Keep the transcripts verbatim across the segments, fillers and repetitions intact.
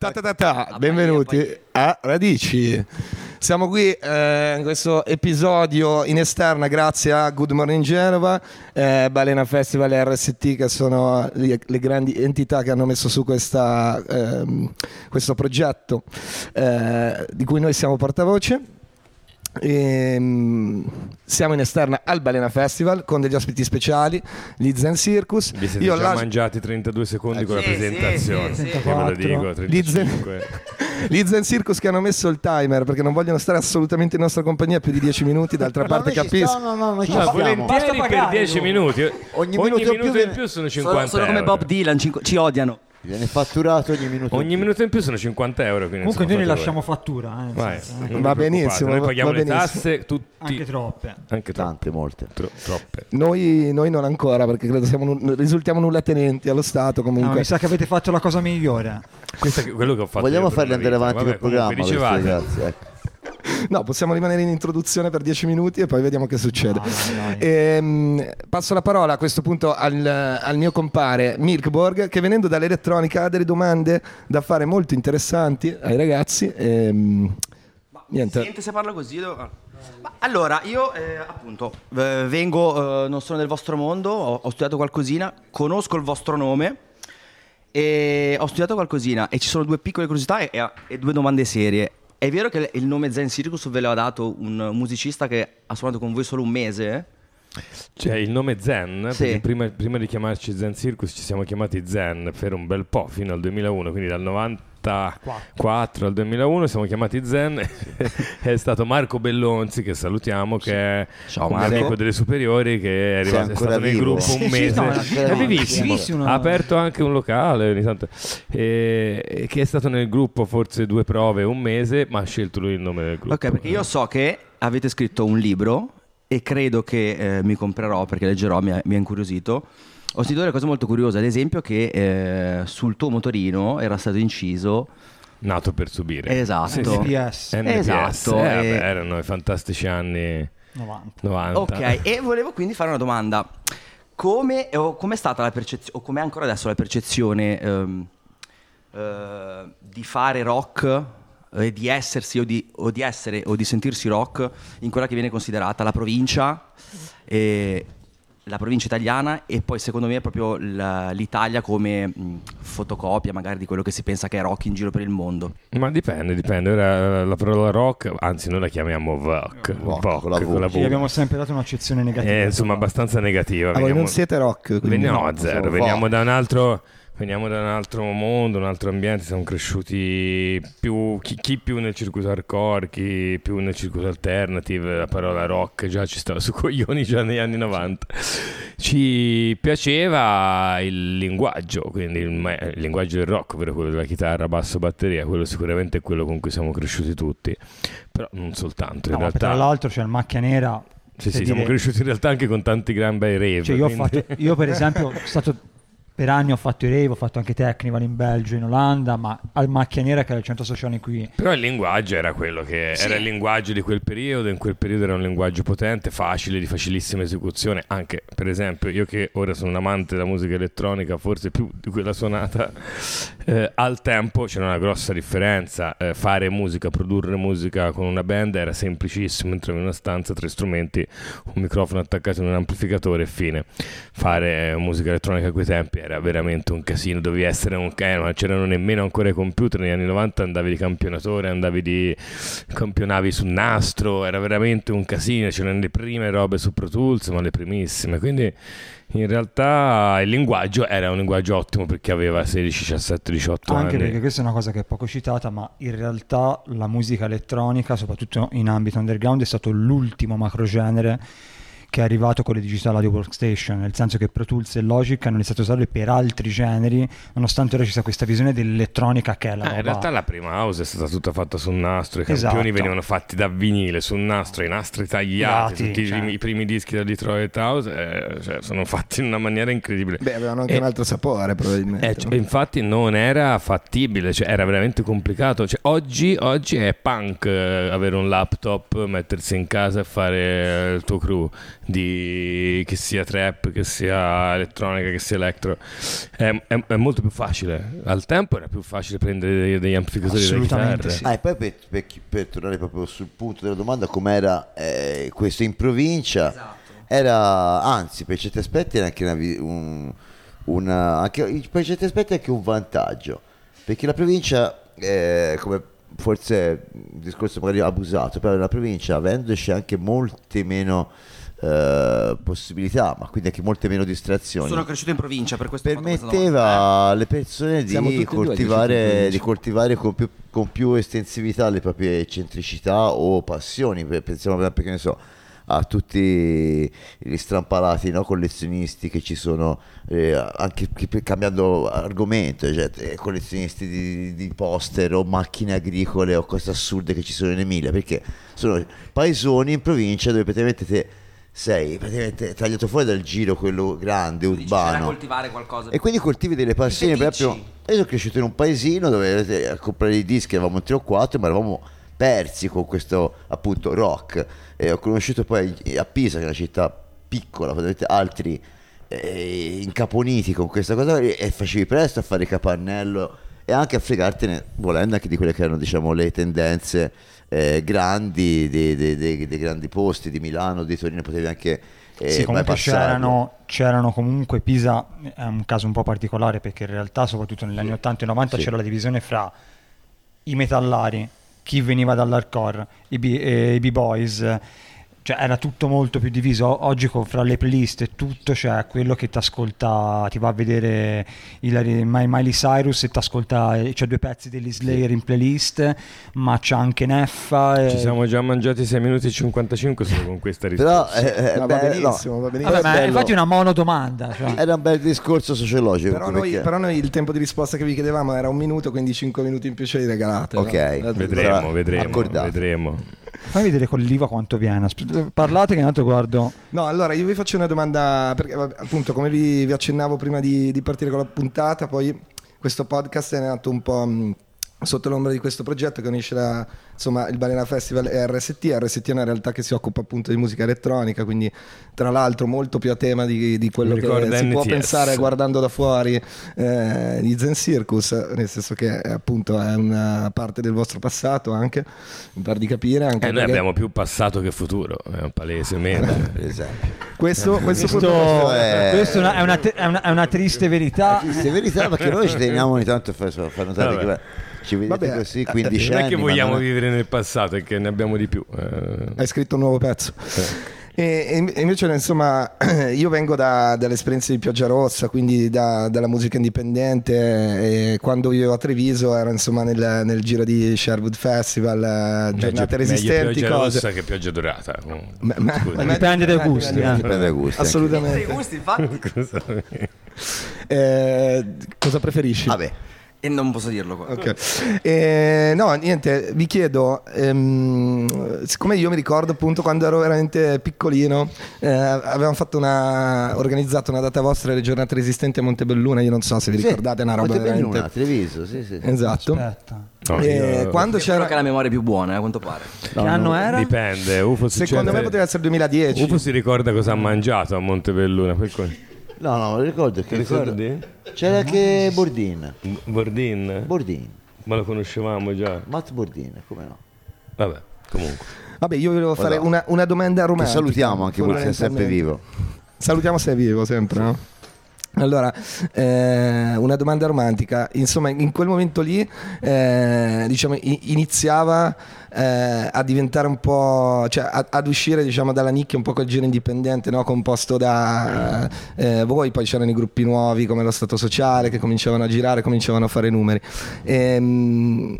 Ta ta ta ta. Benvenuti a Radici. Siamo qui eh, in questo episodio in esterna grazie a Good Morning Genova, eh, Balena Festival e R S T, che sono le, le grandi entità che hanno messo su questa, eh, questo progetto eh, di cui noi siamo portavoce. E siamo in esterna al Balena Festival con degli ospiti speciali, gli Zen Circus. Vi siete Io già la... mangiati trentadue secondi eh, con sì, la presentazione. Sì, sì, sì. Che me lo dico, trentacinque. Gli Zen Circus che hanno messo il timer perché non vogliono stare assolutamente in nostra compagnia più di dieci minuti. D'altra no, parte capisco no, no, no, no, volentieri per dieci minuti. Ogni, ogni minuto, minuto più in più sono cinquanta. Sono, sono come Bob Dylan, cinque, ci odiano. Viene fatturato ogni minuto. Ogni in minuto in più sono cinquanta euro. Comunque noi ne lasciamo fattura. Eh, Vai, senso, va benissimo. Noi paghiamo le tasse tutti. Anche troppe. Anche tante, molte. Tro- troppe. Noi, noi non ancora, perché credo siamo risultiamo nullatenenti allo Stato. Comunque. No, mi sa che avete fatto la cosa migliore. Questo è quello che ho fatto. Vogliamo farli andare avanti col programma. Dicevate. Ragazzi, ecco. No, possiamo rimanere in introduzione per dieci minuti e poi vediamo che succede. No, ehm, passo la parola a questo punto al, al mio compare Milkborg, che venendo dall'elettronica ha delle domande da fare molto interessanti ai ragazzi. Ehm, Ma, niente. Senti, se parlo così... Devo... Ma allora, io eh, appunto eh, vengo, eh, non sono del vostro mondo, ho, ho studiato qualcosina, conosco il vostro nome, e ho studiato qualcosina e ci sono due piccole curiosità e, e, e due domande serie. È vero che il nome Zen Circus ve l'ha dato un musicista che ha suonato con voi solo un mese? Cioè il nome Zen, sì. Perché prima, prima di chiamarci Zen Circus ci siamo chiamati Zen per un bel po', fino al duemilauno, quindi dal novantaquattro al duemilauno siamo chiamati Zen. È stato Marco Bellonzi, che salutiamo, che è Ciao, un amico delle superiori, che è arrivato, è stato nel gruppo sì, un mese, sì, no, è, è vivissimo, ha aperto anche un locale ogni tanto, e, che è stato nel gruppo forse due prove, un mese, ma ha scelto lui il nome del gruppo. Ok, perché io so che avete scritto un libro e credo che eh, mi comprerò perché leggerò, mi ha, mi ha incuriosito. Ho sentito una cosa molto curiosa, ad esempio che eh, sul tuo motorino era stato inciso Nato per subire. Esatto. N P S. N P S. Esatto. Eh, e... vabbè, erano i fantastici anni novanta. Ok, e volevo quindi fare una domanda. Come è stata la percezione, o come è ancora adesso la percezione ehm, eh, di fare rock, e di essersi o di, o di essere o di sentirsi rock in quella che viene considerata la provincia, eh, la provincia italiana, e poi secondo me è proprio l'Italia come mh, fotocopia magari di quello che si pensa che è rock in giro per il mondo. Ma dipende, dipende. Ora la parola rock, anzi noi la chiamiamo rock, rock, rock con la con la v. Abbiamo sempre dato un'accezione negativa, eh, insomma abbastanza negativa. Ah, voi non siete rock? Veniamo, no, zero. Veniamo da un altro... Veniamo da un altro mondo, un altro ambiente, siamo cresciuti più chi, chi più nel circuito hardcore, chi più nel circuito alternative, la parola rock già ci stava su coglioni già negli anni novanta. Ci piaceva il linguaggio, quindi il, il linguaggio del rock, ovvero quello della chitarra, basso, batteria, quello sicuramente è quello con cui siamo cresciuti tutti, però non soltanto in no, realtà. Tra l'altro c'è cioè, il Macchia Nera. Sì, sì, dire... siamo cresciuti in realtà anche con tanti gran bei rave. Cioè, io, quindi... ho fatto, io per esempio stato... Per anni ho fatto i rave, ho fatto anche Technival in Belgio, in Olanda, ma al Macchia Nera, che era il centro sociale in cui... Però il linguaggio era quello che... Sì. Era il linguaggio di quel periodo, in quel periodo era un linguaggio potente, facile, di facilissima esecuzione. Anche, per esempio, io che ora sono un amante della musica elettronica, forse più di quella suonata, eh, al tempo c'era una grossa differenza. Eh, fare musica, produrre musica con una band era semplicissimo. Entravi in una stanza, tre strumenti, un microfono attaccato in un amplificatore e fine. Fare eh, musica elettronica a quei tempi era veramente un casino, dovevi essere un casino, non c'erano nemmeno ancora i computer negli anni novanta, andavi di campionatore, andavi di campionavi sul nastro, era veramente un casino, c'erano le prime robe su Pro Tools, ma le primissime, quindi in realtà il linguaggio era un linguaggio ottimo perché aveva sedici, diciassette, diciotto anni. Anche perché questa è una cosa che è poco citata, ma in realtà la musica elettronica, soprattutto in ambito underground, è stato l'ultimo macrogenere che è arrivato con le digital audio workstation, nel senso che Pro Tools e Logic hanno iniziato a usarle per altri generi, nonostante ora ci sia questa visione dell'elettronica che è la ah, roba. In realtà la prima house è stata tutta fatta sul nastro, i esatto. campioni venivano fatti da vinile sul nastro, i nastri tagliati, Lati, tutti cioè. i primi dischi da Detroit House eh, cioè, sono fatti in una maniera incredibile. Beh, avevano anche e, un altro sapore probabilmente. Eh, cioè, infatti non era fattibile, cioè era veramente complicato, cioè, oggi, oggi è punk eh, avere un laptop, mettersi in casa e fare eh, il tuo crew. di che sia trap, che sia elettronica, che sia electro, è, è, è molto più facile. Al tempo era più facile prendere degli, degli amplificatori, assolutamente sì. Ah, e poi per, per, per tornare proprio sul punto della domanda, com'era eh, questo in provincia, esatto. Era, anzi, per certi aspetti era anche una, un, una anche, per certi aspetti anche un vantaggio, perché la provincia eh, come forse il discorso magari abusato, però la provincia, avendoci anche molte meno eh, possibilità, ma quindi anche molte meno distrazioni, sono cresciuto in provincia, per questo permetteva alle persone di coltivare, di coltivare con più, con più estensività le proprie eccentricità o passioni. Pensiamo perché ne so a tutti gli strampalati, no? Collezionisti che ci sono, eh, anche cambiando argomento, cioè, collezionisti di, di poster o macchine agricole o cose assurde che ci sono in Emilia, perché sono paesoni in provincia dove praticamente te sei praticamente tagliato fuori dal giro quello grande, quindi urbano, coltivare qualcosa, e quindi coltivi delle passioni proprio. Io sono cresciuto in un paesino dove a comprare i dischi eravamo tre o quattro, ma eravamo persi con questo appunto rock, e ho conosciuto poi a Pisa, che è una città piccola, altri eh, incaponiti con questa cosa, e facevi presto a fare capannello e anche a fregartene, volendo, anche di quelle che erano, diciamo, le tendenze eh, grandi dei, dei, dei, dei grandi posti di Milano, di Torino. Potevi anche eh, sì, comunque c'erano, c'erano comunque Pisa è un caso un po' particolare, perché in realtà soprattutto negli sì. anni ottanta e novanta sì. c'era la divisione fra i metallari, chi veniva dall'hardcore, i, B- eh, i B-Boys, cioè era tutto molto più diviso. Oggi con, fra le playlist e tutto, c'è cioè, quello che ti ascolta, ti va a vedere il, il Miley Cyrus e ti ascolta, c'è cioè, due pezzi degli Slayer in playlist, ma c'è anche Neffa e... Ci siamo già mangiati sei minuti e cinquantacinque solo con questa risposta. Però eh, eh, no, beh, va benissimo, no. va benissimo. Vabbè, ma è infatti una monodomanda, cioè. Era un bel discorso sociologico. Però noi, però noi il tempo di risposta che vi chiedevamo era un minuto, quindi cinque minuti in più ce li regalate. Ok, no? vedremo, vedremo, accordato. vedremo. Fammi vedere con l'I V A quanto viene. Parlate che intanto guardo. No, allora io vi faccio una domanda, perché appunto come vi, vi accennavo prima di, di partire con la puntata, poi questo podcast è nato un po' mh, sotto l'ombra di questo progetto che unisce la, insomma, il Balena Festival e R S T. R S T è una realtà che si occupa appunto di musica elettronica, quindi tra l'altro molto più a tema di, di quello che si N T S può pensare guardando da fuori eh, di Zen Circus, nel senso che appunto è una parte del vostro passato, anche mi pare di capire anche eh, perché... Noi abbiamo più passato che futuro, eh, palesemente. Per esempio questo, questo, questo è, questo è, una, è, una, è una triste verità, una triste verità, perché noi ci teniamo ogni tanto a far, far notare Vabbè. che ci vedete Vabbè, così quindici anni, non è che vogliamo non... vivere nel passato, è che ne abbiamo di più. eh... Hai scritto un nuovo pezzo eh. E invece, insomma, io vengo da, dall'esperienza di Pioggia Rossa, quindi da, dalla musica indipendente, e quando io a Treviso ero insomma nel, nel giro di Sherwood Festival, Giornate Resistenti, Pioggia cose. Rossa che Pioggia Dorata, ma, ma, ma dipende dai gusti, dipende dai gusti, assolutamente. Dai gusti, infatti. cosa, eh, cosa preferisci? Vabbè. E non posso dirlo qua. Okay. Eh, no, niente, vi chiedo, ehm, siccome io mi ricordo appunto quando ero veramente piccolino, eh, avevamo fatto una organizzato una data vostra, le Giornate Resistenti a Montebelluna, io non so se vi ricordate, sì, una roba veramente a Treviso, sì, sì. Esatto. Aspetta. No, eh, io... quando c'era che la memoria è più buona, a quanto pare. No, che anno era? Dipende, Ufo si Secondo me poteva essere duemiladieci. Ufo si ricorda cosa ha mangiato a Montebelluna, quel No, no, ricordo che ricordo. C'era che Bordin. Bordin? Bordin. Ma lo conoscevamo già. Matt Bordin, come no? Vabbè, comunque. Vabbè, io volevo fare una, una domanda romantica. Ti salutiamo anche voi, sei sempre vivo. Salutiamo se è vivo sempre, no? Allora, eh, una domanda romantica. Insomma, in quel momento lì, eh, diciamo, iniziava eh, a diventare un po', cioè a, ad uscire, diciamo, dalla nicchia un po' col giro indipendente, no? Composto da eh, voi, poi c'erano i gruppi nuovi come lo Stato Sociale che cominciavano a girare, cominciavano a fare numeri. Ehm,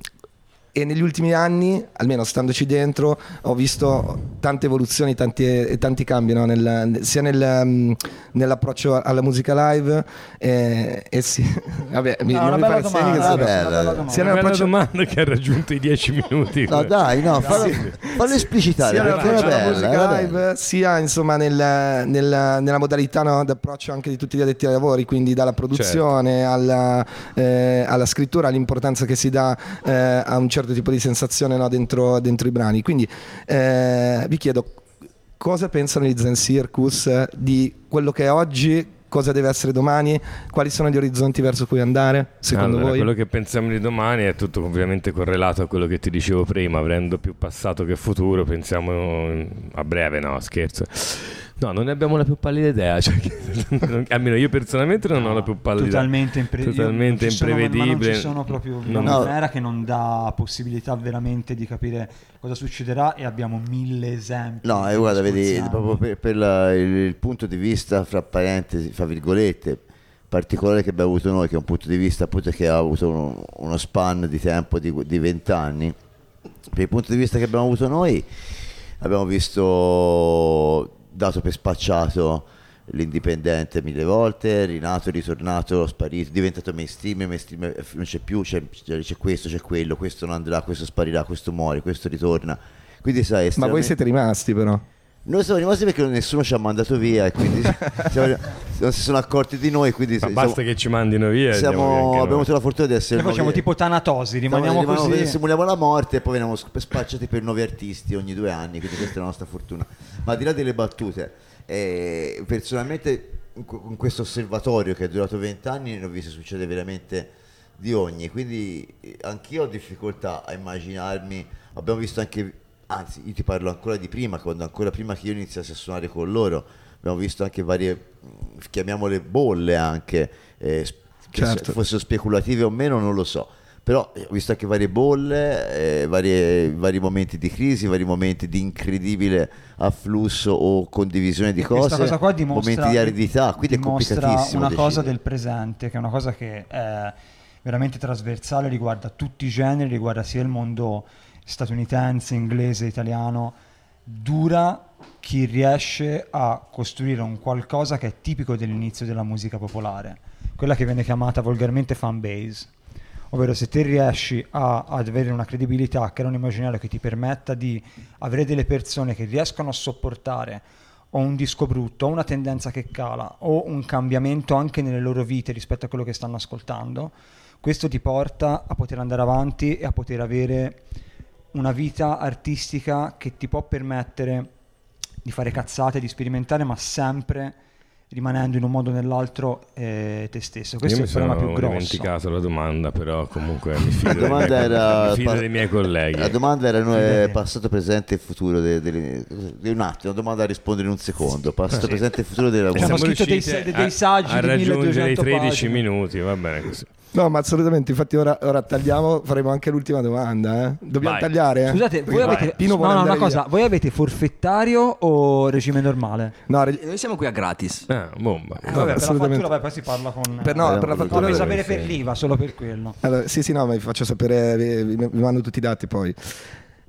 E negli ultimi anni, almeno standoci dentro, ho visto tante evoluzioni, tanti, e tanti cambi, no? Nel, sia nel, um, nell'approccio alla musica live, eh, e sì, vabbè, no, non mi pare domanda, bella, sia nell'approccio domanda che ha raggiunto i dieci minuti. No, dai, no, fallo, fallo esplicitare, sia nell'approccio alla musica live, sia insomma nel, nel, nella modalità, no, d'approccio anche di tutti gli addetti ai lavori, quindi dalla produzione, certo, alla, eh, alla scrittura, all'importanza che si dà eh, a un certo tipo di sensazione, no, dentro, dentro i brani. Quindi eh, vi chiedo cosa pensano di Zen Circus, di quello che è oggi, cosa deve essere domani, quali sono gli orizzonti verso cui andare, secondo allora, voi? Quello che pensiamo di domani è tutto ovviamente correlato a quello che ti dicevo prima, avendo più passato che futuro, pensiamo a breve, no, scherzo. No, non ne abbiamo la più pallida idea, cioè, non, almeno io personalmente non no, ho la più pallida idea. Totalmente, impre- totalmente io, sono, imprevedibile. Ma non ci sono proprio non no. un'era che non dà possibilità veramente di capire cosa succederà, e abbiamo mille esempi. No, e guarda, vedi, proprio per, per la, il, il punto di vista, fra parentesi, fra virgolette, particolare che abbiamo avuto noi, che è un punto di vista appunto che ha avuto uno, uno span di tempo di vent'anni, per il punto di vista che abbiamo avuto noi abbiamo visto... dato per spacciato l'indipendente mille volte, rinato, ritornato, sparito, diventato mainstream, mainstream non c'è più, c'è, c'è questo, c'è quello, questo non andrà, questo sparirà, questo muore, questo ritorna. Quindi sai, estremamente... Ma voi siete rimasti però? Noi siamo rimasti perché nessuno ci ha mandato via e quindi siamo, non si sono accorti di noi, quindi ma siamo, basta che ci mandino via, siamo, abbiamo avuto la fortuna di essere noi, facciamo tipo Tanatosi, rimaniamo, siamo, rimaniamo così, simuliamo la morte e poi veniamo spacciati per nuovi artisti ogni due anni, quindi questa è la nostra fortuna. Ma al di là delle battute, eh, personalmente in questo osservatorio che è durato vent'anni ne ho visto succede veramente di ogni, quindi anch'io ho difficoltà a immaginarmi. Abbiamo visto anche, anzi io ti parlo ancora di prima, quando ancora prima che io iniziassi a suonare con loro abbiamo visto anche varie, chiamiamole bolle anche, eh, certo, che fossero speculative o meno non lo so, però ho visto anche varie bolle, eh, varie, vari momenti di crisi, vari momenti di incredibile afflusso o condivisione di cose, cosa qua momenti di aridità, quindi è complicatissimo una decidere. Cosa del presente, che è una cosa che è veramente trasversale, riguarda tutti i generi, riguarda sia il mondo statunitense, inglese, italiano, dura chi riesce a costruire un qualcosa che è tipico dell'inizio della musica popolare, quella che viene chiamata volgarmente fan base, ovvero se te riesci a, ad avere una credibilità, a creare un immaginario che ti permetta di avere delle persone che riescono a sopportare o un disco brutto, o una tendenza che cala, o un cambiamento anche nelle loro vite rispetto a quello che stanno ascoltando, questo ti porta a poter andare avanti e a poter avere una vita artistica che ti può permettere di fare cazzate, di sperimentare, ma sempre rimanendo in un modo o nell'altro eh, te stesso. Questo io è il problema più grosso. Io mi sono dimenticato la domanda, però comunque mi fido, la dei, miei, era, mi fido pa- dei miei colleghi. La domanda era eh, passato, presente e futuro de, de, de, de un attimo, una domanda da rispondere in un secondo. Passato, sì, presente e futuro della musica. Siamo scritto dei, dei, dei saggi a, a di raggiungere i tredici minuti, va bene così. No, ma assolutamente, infatti ora, ora tagliamo, faremo anche l'ultima domanda, eh. Dobbiamo vai. tagliare eh. Scusate, voi avete, Pino no, no, una cosa, voi avete forfettario o regime normale? No, reg- noi siamo qui a gratis. Ah, bomba. Eh, no, vabbè, per la fattura vabbè, poi si parla con per, no, eh, per la fattura voglio sapere per l'I V A, solo per quello. Allora, sì, sì, no, ma vi faccio sapere, vi, vi mando tutti i dati poi.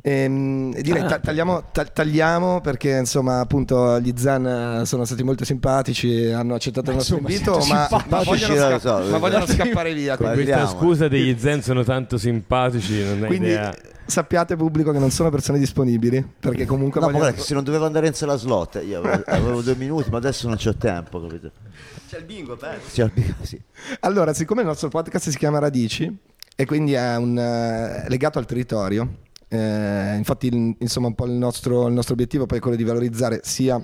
Ehm, direi, ta- tagliamo, ta- tagliamo perché insomma appunto gli Zen sono stati molto simpatici, hanno accettato ma il nostro invito, ma, ma vogliono, sca- so, ma vogliono scappare via con questa scusa degli Zen sono tanto simpatici, non hai quindi idea. Sappiate pubblico che non sono persone disponibili perché comunque no, vogliono... ma guarda, se non dovevo andare in sala slot io avevo, avevo due minuti, ma adesso non c'ho tempo, capito? C'è il bingo, bello. C'è il bingo, sì. Allora, siccome il nostro podcast si chiama Radici e quindi è un, uh, legato al territorio, Eh, infatti insomma un po' il nostro, il nostro obiettivo poi è quello di valorizzare sia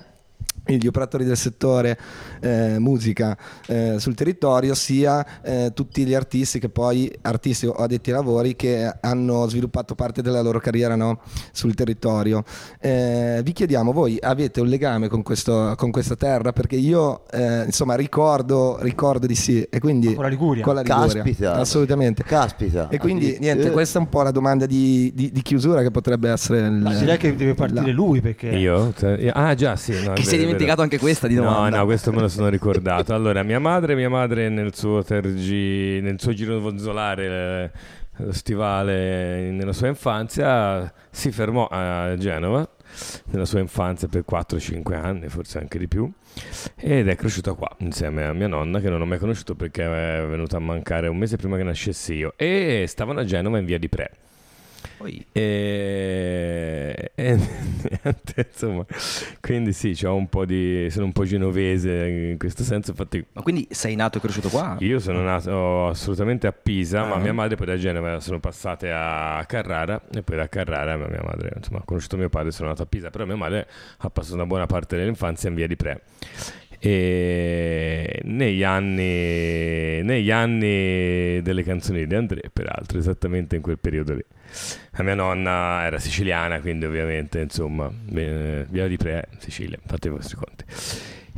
gli operatori del settore eh, musica eh, sul territorio, sia eh, tutti gli artisti che poi, artisti o addetti ai lavori, che hanno sviluppato parte della loro carriera, no, sul territorio. Eh, vi chiediamo, voi avete un legame con, questo, con questa terra? Perché io eh, insomma ricordo, ricordo di sì, e quindi con la Liguria, con la Liguria caspita, assolutamente caspita. E quindi niente, questa è un po' la domanda di, di, di chiusura che potrebbe essere il, ma direi che deve partire la... lui perché io? Ah già sì no, si è dimenticato anche questa di domanda. No, no, questo me lo sono ricordato. Allora, mia madre, mia madre nel suo tergi, nel suo girovonzolare stivale nella sua infanzia si fermò a Genova nella sua infanzia per quattro cinque anni, forse anche di più, ed è cresciuta qua insieme a mia nonna, che non ho mai conosciuto perché è venuta a mancare un mese prima che nascessi io, e stavano a Genova in Via di Pré. Poi... E, e insomma, quindi sì, c'ho un po' di, sono un po' genovese in questo senso. Infatti... Ma quindi sei nato e cresciuto qua? Io sono nato assolutamente a Pisa, ah. ma mia madre poi da Genova sono passate a Carrara e poi da Carrara mia madre, insomma, ho conosciuto mio padre e sono nato a Pisa, però mia madre ha passato una buona parte dell'infanzia in Via di Pré. E negli anni, negli anni delle canzoni di Andrea, peraltro, esattamente in quel periodo lì. La mia nonna era siciliana, quindi ovviamente, insomma, Via di Pré, Sicilia, fate i vostri conti.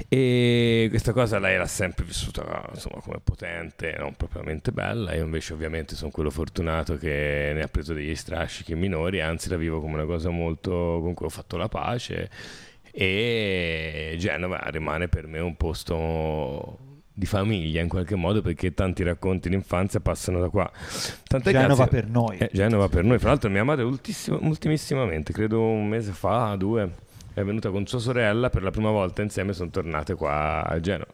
E questa cosa lei l'ha sempre vissuta, insomma, come potente, non propriamente bella. Io invece ovviamente sono quello fortunato che ne ha preso degli strascichi minori, anzi la vivo come una cosa molto, con cui ho fatto la pace. E Genova rimane per me un posto di famiglia in qualche modo, perché tanti racconti d'infanzia passano da qua. Tante Genova grazie... per noi eh, Genova per noi, fra l'altro mia madre ultimissimamente, credo un mese fa, due, è venuta con sua sorella per la prima volta insieme, sono tornate qua a Genova.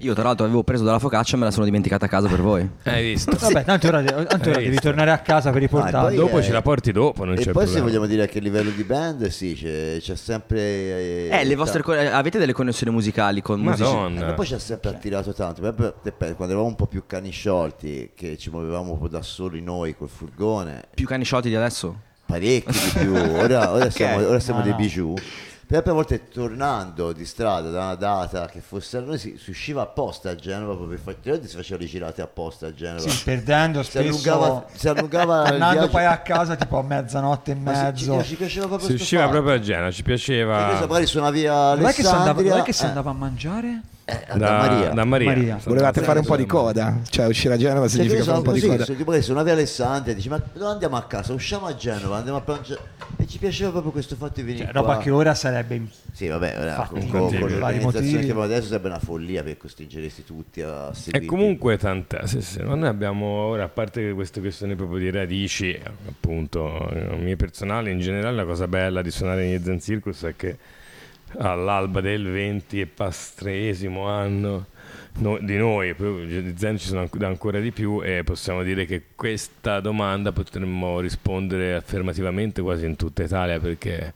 Io tra l'altro avevo preso dalla focaccia e me la sono dimenticata a casa per voi. Hai visto? Vabbè, tanto ora, tanto ora devi tornare a casa per riportarla. Ah, dopo eh, ce la porti dopo, non e c'è poi problema. Se vogliamo dire anche a livello di band, sì, c'è, c'è sempre... Eh, eh le vostre co- avete delle connessioni musicali con musicisti? Eh, poi ci ha sempre cioè. attirato tanto. Quando eravamo un po' più cani sciolti, che ci muovevamo un po' da soli noi col furgone. Più cani sciolti di adesso? Parecchi di più. Ora, ora okay. siamo, ora siamo no, dei no. bijou. Per la prima volta tornando di strada da una data che fosse a noi, si, si usciva apposta a Genova proprio per fare, si faceva le girate apposta a Genova. Sì, perdendo si spesso, allungava, si allungava tornando poi a casa tipo a mezzanotte e mezzo. Ma si, ci, ci proprio si usciva fatto. proprio a Genova, ci piaceva. Questa magari suona via Alessandria. Non è che si andava, eh. andava a mangiare? Eh, da, da Maria, da Maria. Maria. Volevate fare un po' di coda, cioè uscire a Genova significa fare un po' di coda. Se tipo una via Alessandria, dici ma dove andiamo a casa? Usciamo a Genova, andiamo a mangiare, e ci piaceva proprio questo fatto di venire. Cioè, qua. Roba che ora sarebbe sì, vabbè, ora, con, con, con l'organizzazione che abbiamo adesso sarebbe una follia per costringeresti tutti a seguire. E comunque tanta, se, se non abbiamo ora, a parte questa questione proprio di radici, appunto, mie personali in generale, la cosa bella di suonare in Zen Circus è che all'alba del venti e pastresimo anno no, di noi, di Zen ci sono ancora di più, e possiamo dire che questa domanda potremmo rispondere affermativamente quasi in tutta Italia, perché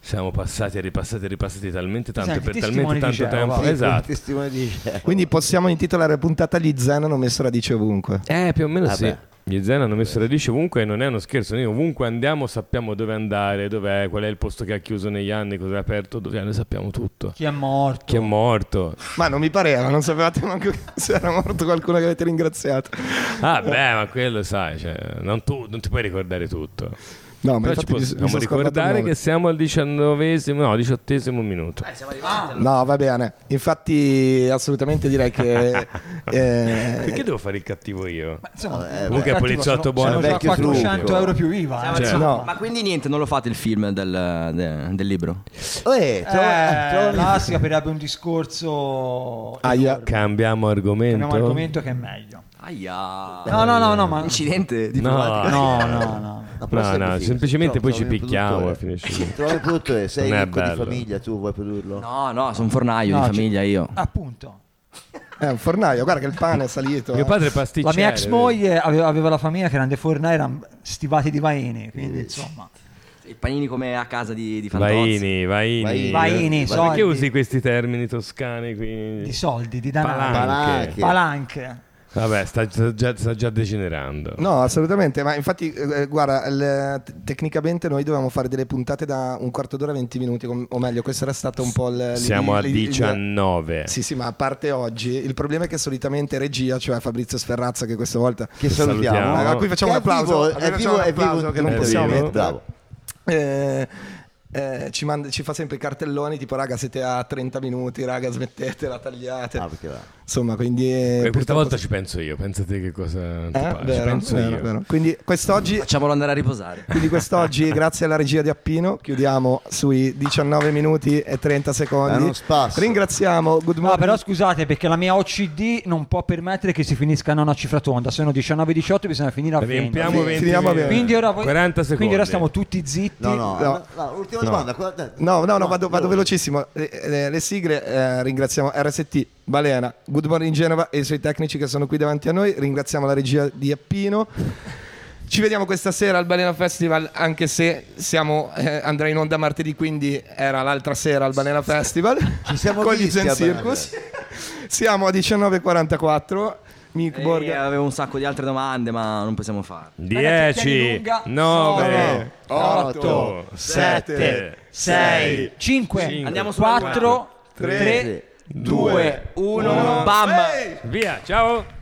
siamo passati e ripassati e ripassati talmente tanto, esatto, per talmente tanto Genova, tempo sì, esatto. Quindi possiamo intitolare puntata Gli Zen hanno messo radici ovunque. Eh, più o meno ah sì beh. Gli Zen hanno messo radici ovunque, e non è uno scherzo. Noi ovunque andiamo sappiamo dove andare, dov'è, qual è il posto che ha chiuso negli anni, cosa è aperto, dove noi sappiamo tutto. Chi è morto? Chi è morto? Ma non mi pareva, non sapevate neanche se era morto qualcuno che avete ringraziato. Ah beh, ma quello sai, cioè, non, tu, non ti puoi ricordare tutto. No, ma infatti possiamo ricordare che siamo al diciannovesimo, no, diciottesimo minuto. Eh, siamo arrivati. Allora. No, va bene. Infatti, assolutamente direi che. eh... Perché devo fare il cattivo io? Ma, insomma, eh, comunque è poliziotto buono. quattrocento euro più I V A. Cioè, cioè, no. Ma quindi niente, non lo fate il film del, de, del libro? Eh, eh, là si aprirebbe un discorso. Aia. Cambiamo argomento. Cambiamo argomento che è meglio. Aia. No, no, no, no, ma incidente di no, no, no, no. No, no, semplicemente poi ci picchiamo e finisce. Trovi il produttore, sei ricco di famiglia, tu vuoi produrlo? No, no, sono fornaio di famiglia io. Appunto. È un fornaio, guarda che il pane è salito. Mio padre è pasticcere. La mia ex moglie aveva, aveva la famiglia che erano dei fornai, erano stivati di vaini, quindi insomma. I panini come a casa di, di Fantozzi. Vaini, vaini, vaini, vaini soldi. Perché usi questi termini toscani qui? Di soldi, di danari, palanche. Palanche. Vabbè, sta già, sta già degenerando. No, assolutamente, ma infatti eh, guarda, l- tecnicamente noi dovevamo fare delle puntate da un quarto d'ora a venti minuti, com- o meglio, questo era stato un po' il... Siamo l- a l- diciannove. L- sì, sì, ma a parte oggi, il problema è che solitamente regia, cioè Fabrizio Sferrazza, che questa volta... Che salutiamo. salutiamo. A cui facciamo un applauso. È vivo, è vivo, che non possiamo... Bravo. Eh... Eh, ci, manda, ci fa sempre i cartelloni tipo raga siete a trenta minuti, raga smettetela, tagliate, ah, perché, insomma, quindi eh, questa volta ci penso io, pensate che cosa eh, vero, ci penso vero, io vero. Quindi quest'oggi facciamolo andare a riposare, quindi quest'oggi grazie alla regia di Appino chiudiamo sui diciannove minuti e trenta secondi. Ringraziamo Good Morning. Ah, però scusate, perché la mia O C D non può permettere che si finiscano a una cifra tonda, sono diciannove diciotto, bisogna finire a venti, venti, venti, venti. Quindi, ora, quindi ora stiamo tutti zitti. No no, no, no ultima No. Domanda, no, no, no, vado, vado velocissimo. Le, le, le sigle, eh, ringraziamo R S T, Balena, Good Morning Genova e i suoi tecnici che sono qui davanti a noi. Ringraziamo la regia di Appino. Ci vediamo questa sera al Balena Festival, anche se siamo eh, andrà in onda martedì, quindi era l'altra sera al Balena Festival. Ci siamo con gli Zen Circus. Siamo a diciannove e quarantaquattro. Mick Borg avevo un sacco di altre domande, ma non possiamo farle. dieci, nove, otto, sette, sei, cinque, andiamo su quattro, tre, due, uno, bam! Via, ciao!